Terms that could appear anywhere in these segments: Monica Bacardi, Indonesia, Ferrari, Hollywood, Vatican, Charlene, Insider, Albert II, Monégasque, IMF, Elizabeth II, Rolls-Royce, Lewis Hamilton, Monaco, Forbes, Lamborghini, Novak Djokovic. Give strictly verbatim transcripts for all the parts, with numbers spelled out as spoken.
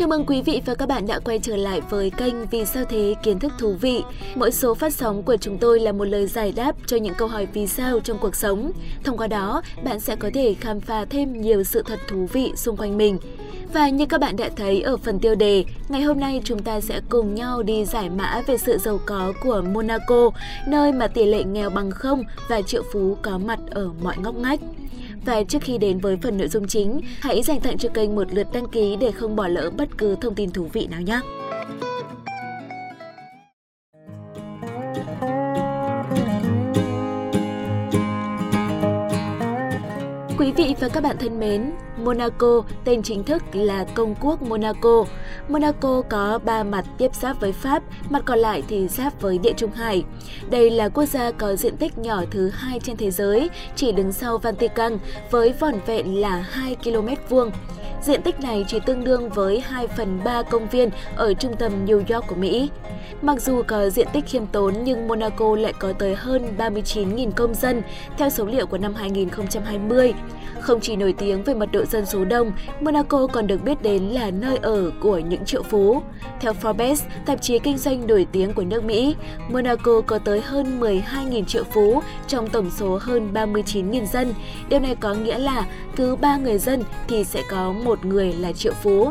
Chào mừng quý vị và các bạn đã quay trở lại với kênh Vì Sao Thế Kiến Thức Thú Vị. Mỗi số phát sóng của chúng tôi là một lời giải đáp cho những câu hỏi vì sao trong cuộc sống. Thông qua đó, bạn sẽ có thể khám phá thêm nhiều sự thật thú vị xung quanh mình. Và như các bạn đã thấy ở phần tiêu đề, ngày hôm nay chúng ta sẽ cùng nhau đi giải mã về sự giàu có của Monaco, nơi mà tỷ lệ nghèo bằng không và triệu phú có mặt ở mọi ngóc ngách. Và trước khi đến với phần nội dung chính, hãy dành tặng cho kênh một lượt đăng ký để không bỏ lỡ bất cứ thông tin thú vị nào nhé! Quý vị và các bạn thân mến, Monaco, tên chính thức là Công quốc Monaco. Monaco có ba mặt tiếp giáp với Pháp, mặt còn lại thì giáp với Địa Trung Hải. Đây là quốc gia có diện tích nhỏ thứ hai trên thế giới, chỉ đứng sau Vatican với vỏn vẹn là hai ki lô mét vuông. Diện tích này chỉ tương đương với hai phần ba công viên ở trung tâm New York của Mỹ. Mặc dù có diện tích khiêm tốn nhưng Monaco lại có tới hơn ba mươi chín nghìn công dân, theo số liệu của năm hai nghìn không trăm hai mươi. Không chỉ nổi tiếng về mật độ dân số đông, Monaco còn được biết đến là nơi ở của những triệu phú. Theo Forbes, tạp chí kinh doanh nổi tiếng của nước Mỹ, Monaco có tới hơn mười hai nghìn triệu phú trong tổng số hơn ba mươi chín nghìn dân. Điều này có nghĩa là cứ ba người dân thì sẽ có một người là triệu phú.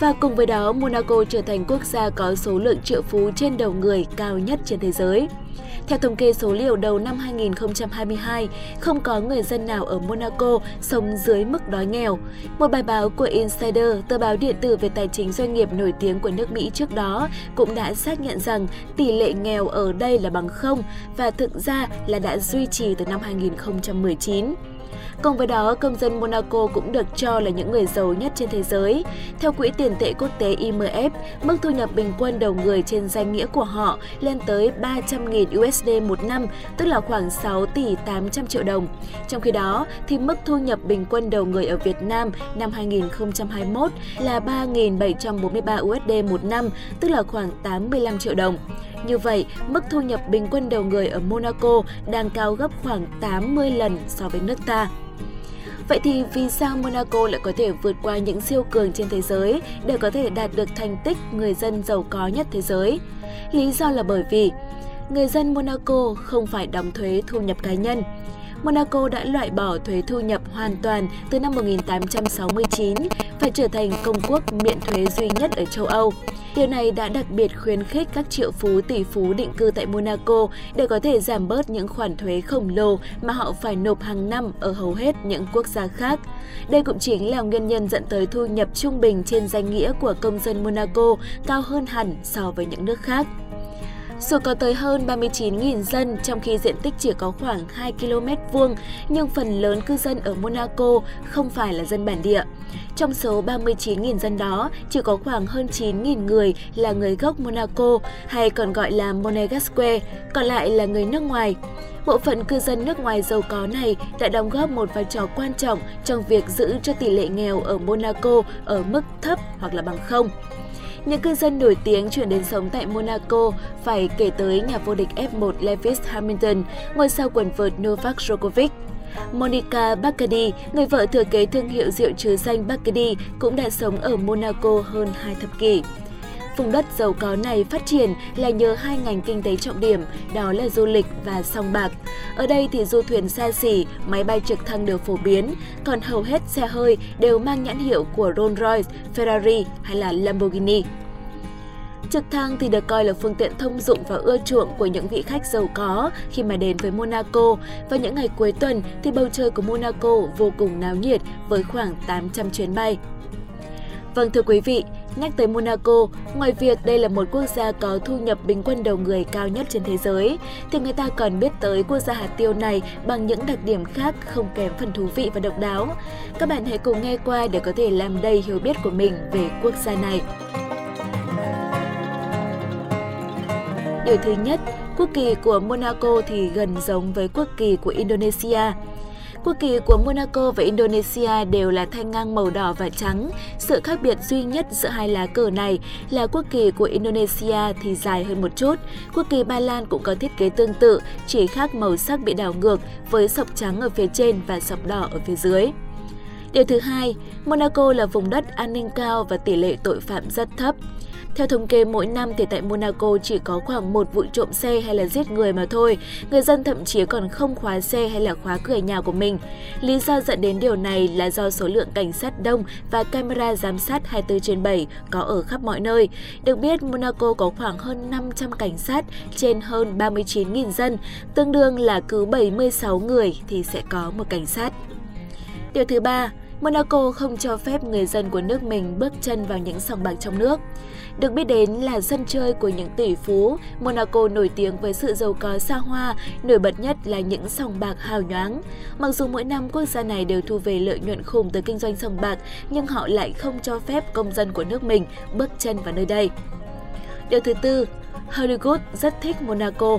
Và cùng với đó, Monaco trở thành quốc gia có số lượng triệu phú trên đầu người cao nhất trên thế giới. Theo thống kê số liệu đầu năm hai nghìn không trăm hai mươi hai, không có người dân nào ở Monaco sống dưới mức đói nghèo. Một bài báo của Insider, tờ báo điện tử về tài chính doanh nghiệp nổi tiếng của nước Mỹ trước đó, cũng đã xác nhận rằng tỷ lệ nghèo ở đây là bằng không và thực ra là đã duy trì từ năm hai nghìn không trăm mười chín. Cùng với đó, công dân Monaco cũng được cho là những người giàu nhất trên thế giới. Theo Quỹ tiền tệ quốc tế I M F, mức thu nhập bình quân đầu người trên danh nghĩa của họ lên tới ba trăm nghìn đô la một năm, tức là khoảng sáu tỷ tám trăm triệu đồng. Trong khi đó, thì mức thu nhập bình quân đầu người ở Việt Nam năm hai nghìn không trăm hai mươi mốt là ba nghìn bảy trăm bốn mươi ba đô la một năm, tức là khoảng tám mươi lăm triệu đồng. Như vậy, mức thu nhập bình quân đầu người ở Monaco đang cao gấp khoảng tám mươi lần so với nước ta. Vậy thì vì sao Monaco lại có thể vượt qua những siêu cường trên thế giới để có thể đạt được thành tích người dân giàu có nhất thế giới? Lý do là bởi vì người dân Monaco không phải đóng thuế thu nhập cá nhân. Monaco đã loại bỏ thuế thu nhập hoàn toàn từ năm một nghìn tám trăm sáu mươi chín và trở thành công quốc miễn thuế duy nhất ở châu Âu. Điều này đã đặc biệt khuyến khích các triệu phú tỷ phú định cư tại Monaco để có thể giảm bớt những khoản thuế khổng lồ mà họ phải nộp hàng năm ở hầu hết những quốc gia khác. Đây cũng chính là nguyên nhân dẫn tới thu nhập trung bình trên danh nghĩa của công dân Monaco cao hơn hẳn so với những nước khác. Dù có tới hơn ba mươi chín nghìn dân trong khi diện tích chỉ có khoảng hai ki lô mét vuông, nhưng phần lớn cư dân ở Monaco không phải là dân bản địa. Trong số ba mươi chín nghìn dân đó, chỉ có khoảng hơn chín nghìn người là người gốc Monaco hay còn gọi là Monégasque, còn lại là người nước ngoài. Bộ phận cư dân nước ngoài giàu có này đã đóng góp một vai trò quan trọng trong việc giữ cho tỷ lệ nghèo ở Monaco ở mức thấp hoặc là bằng không. Những cư dân nổi tiếng chuyển đến sống tại Monaco phải kể tới nhà vô địch F một Lewis Hamilton, ngôi sao quần vợt Novak Djokovic. Monica Bacardi, người vợ thừa kế thương hiệu rượu trứ danh Bacardi, cũng đã sống ở Monaco hơn hai thập kỷ. Vùng đất giàu có này phát triển là nhờ hai ngành kinh tế trọng điểm, đó là du lịch và sòng bạc. Ở đây thì du thuyền xa xỉ, máy bay trực thăng đều phổ biến, còn hầu hết xe hơi đều mang nhãn hiệu của Rolls-Royce, Ferrari hay là Lamborghini. Trực thăng thì được coi là phương tiện thông dụng và ưa chuộng của những vị khách giàu có khi mà đến với Monaco. Và những ngày cuối tuần thì bầu trời của Monaco vô cùng náo nhiệt với khoảng tám trăm chuyến bay. Vâng thưa quý vị, nhắc tới Monaco, ngoài việc đây là một quốc gia có thu nhập bình quân đầu người cao nhất trên thế giới, thì người ta còn biết tới quốc gia hạt tiêu này bằng những đặc điểm khác không kém phần thú vị và độc đáo. Các bạn hãy cùng nghe qua để có thể làm đầy hiểu biết của mình về quốc gia này. Điều thứ nhất, quốc kỳ của Monaco thì gần giống với quốc kỳ của Indonesia. Quốc kỳ của Monaco và Indonesia đều là thanh ngang màu đỏ và trắng. Sự khác biệt duy nhất giữa hai lá cờ này là quốc kỳ của Indonesia thì dài hơn một chút. Quốc kỳ Ba Lan cũng có thiết kế tương tự, chỉ khác màu sắc bị đảo ngược với sọc trắng ở phía trên và sọc đỏ ở phía dưới. Điều thứ hai, Monaco là vùng đất an ninh cao và tỷ lệ tội phạm rất thấp. Theo thống kê mỗi năm thì tại Monaco chỉ có khoảng một vụ trộm xe hay là giết người mà thôi. Người dân thậm chí còn không khóa xe hay là khóa cửa nhà của mình. Lý do dẫn đến điều này là do số lượng cảnh sát đông và camera giám sát hai mươi bốn trên bảy có ở khắp mọi nơi. Được biết, Monaco có khoảng hơn năm trăm cảnh sát trên hơn ba mươi chín nghìn dân, tương đương là cứ bảy mươi sáu người thì sẽ có một cảnh sát. Điều thứ ba, Monaco không cho phép người dân của nước mình bước chân vào những sòng bạc trong nước. Được biết đến là sân chơi của những tỷ phú, Monaco nổi tiếng với sự giàu có xa hoa, nổi bật nhất là những sòng bạc hào nhoáng. Mặc dù mỗi năm quốc gia này đều thu về lợi nhuận khủng từ kinh doanh sòng bạc, nhưng họ lại không cho phép công dân của nước mình bước chân vào nơi đây. Điều thứ tư, Hollywood rất thích Monaco.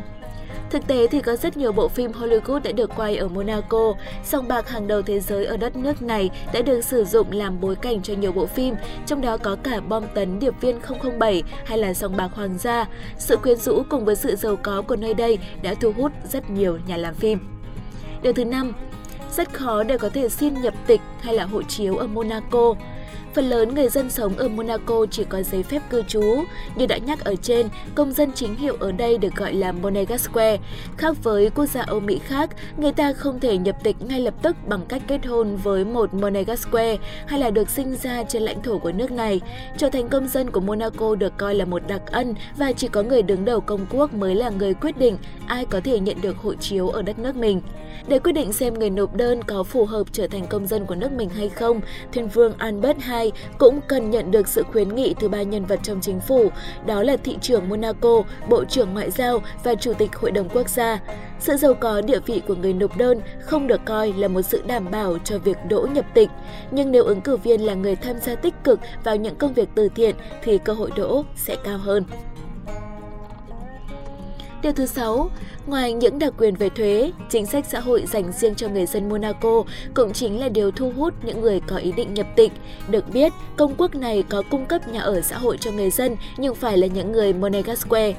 Thực tế thì có rất nhiều bộ phim Hollywood đã được quay ở Monaco. Sòng bạc hàng đầu thế giới ở đất nước này đã được sử dụng làm bối cảnh cho nhiều bộ phim, trong đó có cả Bom tấn điệp viên không không bảy hay là Sòng bạc Hoàng gia. Sự quyến rũ cùng với sự giàu có của nơi đây đã thu hút rất nhiều nhà làm phim. Điều thứ năm, rất khó để có thể xin nhập tịch hay là hộ chiếu ở Monaco. Phần lớn người dân sống ở Monaco chỉ có giấy phép cư trú. Như đã nhắc ở trên, công dân chính hiệu ở đây được gọi là Monegasque. Khác với quốc gia Âu Mỹ khác, người ta không thể nhập tịch ngay lập tức bằng cách kết hôn với một Monegasque hay là được sinh ra trên lãnh thổ của nước này. Trở thành công dân của Monaco được coi là một đặc ân và chỉ có người đứng đầu công quốc mới là người quyết định ai có thể nhận được hộ chiếu ở đất nước mình. Để quyết định xem người nộp đơn có phù hợp trở thành công dân của nước mình hay không, Thiên vương Albert đệ nhị cũng cần nhận được sự khuyến nghị từ ba nhân vật trong chính phủ, đó là thị trưởng Monaco, bộ trưởng ngoại giao và chủ tịch hội đồng quốc gia. Sự giàu có địa vị của người nộp đơn không được coi là một sự đảm bảo cho việc đỗ nhập tịch, nhưng nếu ứng cử viên là người tham gia tích cực vào những công việc từ thiện thì cơ hội đỗ sẽ cao hơn. Điều thứ sáu, ngoài những đặc quyền về thuế, chính sách xã hội dành riêng cho người dân Monaco cũng chính là điều thu hút những người có ý định nhập tịch. Được biết, công quốc này có cung cấp nhà ở xã hội cho người dân nhưng phải là những người Monégasque.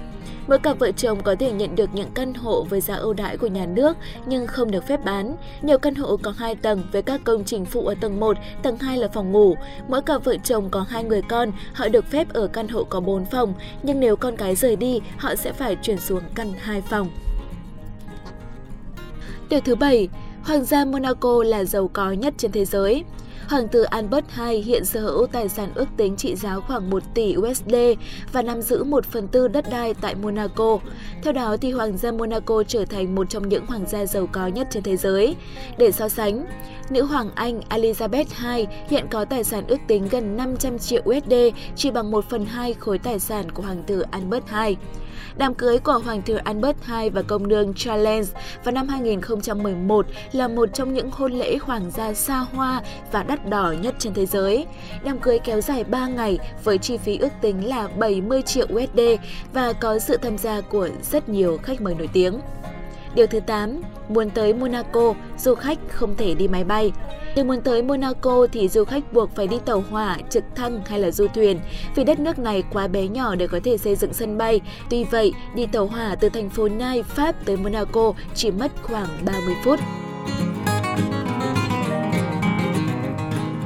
Mỗi cặp vợ chồng có thể nhận được những căn hộ với giá ưu đãi của nhà nước nhưng không được phép bán. Nhiều căn hộ có hai tầng với các công trình phụ ở tầng một, tầng hai là phòng ngủ. Mỗi cặp vợ chồng có hai người con, họ được phép ở căn hộ có bốn phòng, nhưng nếu con cái rời đi, họ sẽ phải chuyển xuống căn hai phòng. Điều thứ bảy, Hoàng gia Monaco là giàu có nhất trên thế giới. Hoàng tử Albert đệ nhị hiện sở hữu tài sản ước tính trị giá khoảng một tỷ đô la và nắm giữ một phần tư đất đai tại Monaco. Theo đó, thì Hoàng gia Monaco trở thành một trong những hoàng gia giàu có nhất trên thế giới. Để so sánh, nữ hoàng Anh Elizabeth đệ nhị hiện có tài sản ước tính gần năm trăm triệu đô la, chỉ bằng một phần hai khối tài sản của Hoàng tử Albert đệ nhị. Đám cưới của Hoàng tử Albert đệ nhị và công nương Charlene vào năm hai nghìn không trăm mười một là một trong những hôn lễ hoàng gia xa hoa và đắt đỏ nhất trên thế giới. Đám cưới kéo dài ba ngày với chi phí ước tính là bảy mươi triệu đô la và có sự tham gia của rất nhiều khách mời nổi tiếng. Điều thứ tám, muốn tới Monaco, du khách không thể đi máy bay. Để muốn tới Monaco thì du khách buộc phải đi tàu hỏa, trực thăng hay là du thuyền, vì đất nước này quá bé nhỏ để có thể xây dựng sân bay. Tuy vậy, đi tàu hỏa từ thành phố Nice, Pháp tới Monaco chỉ mất khoảng ba mươi phút.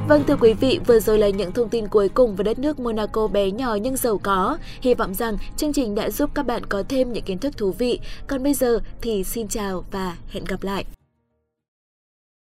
Vâng thưa quý vị, vừa rồi là những thông tin cuối cùng về đất nước Monaco bé nhỏ nhưng giàu có. Hy vọng rằng chương trình đã giúp các bạn có thêm những kiến thức thú vị. Còn bây giờ thì xin chào và hẹn gặp lại!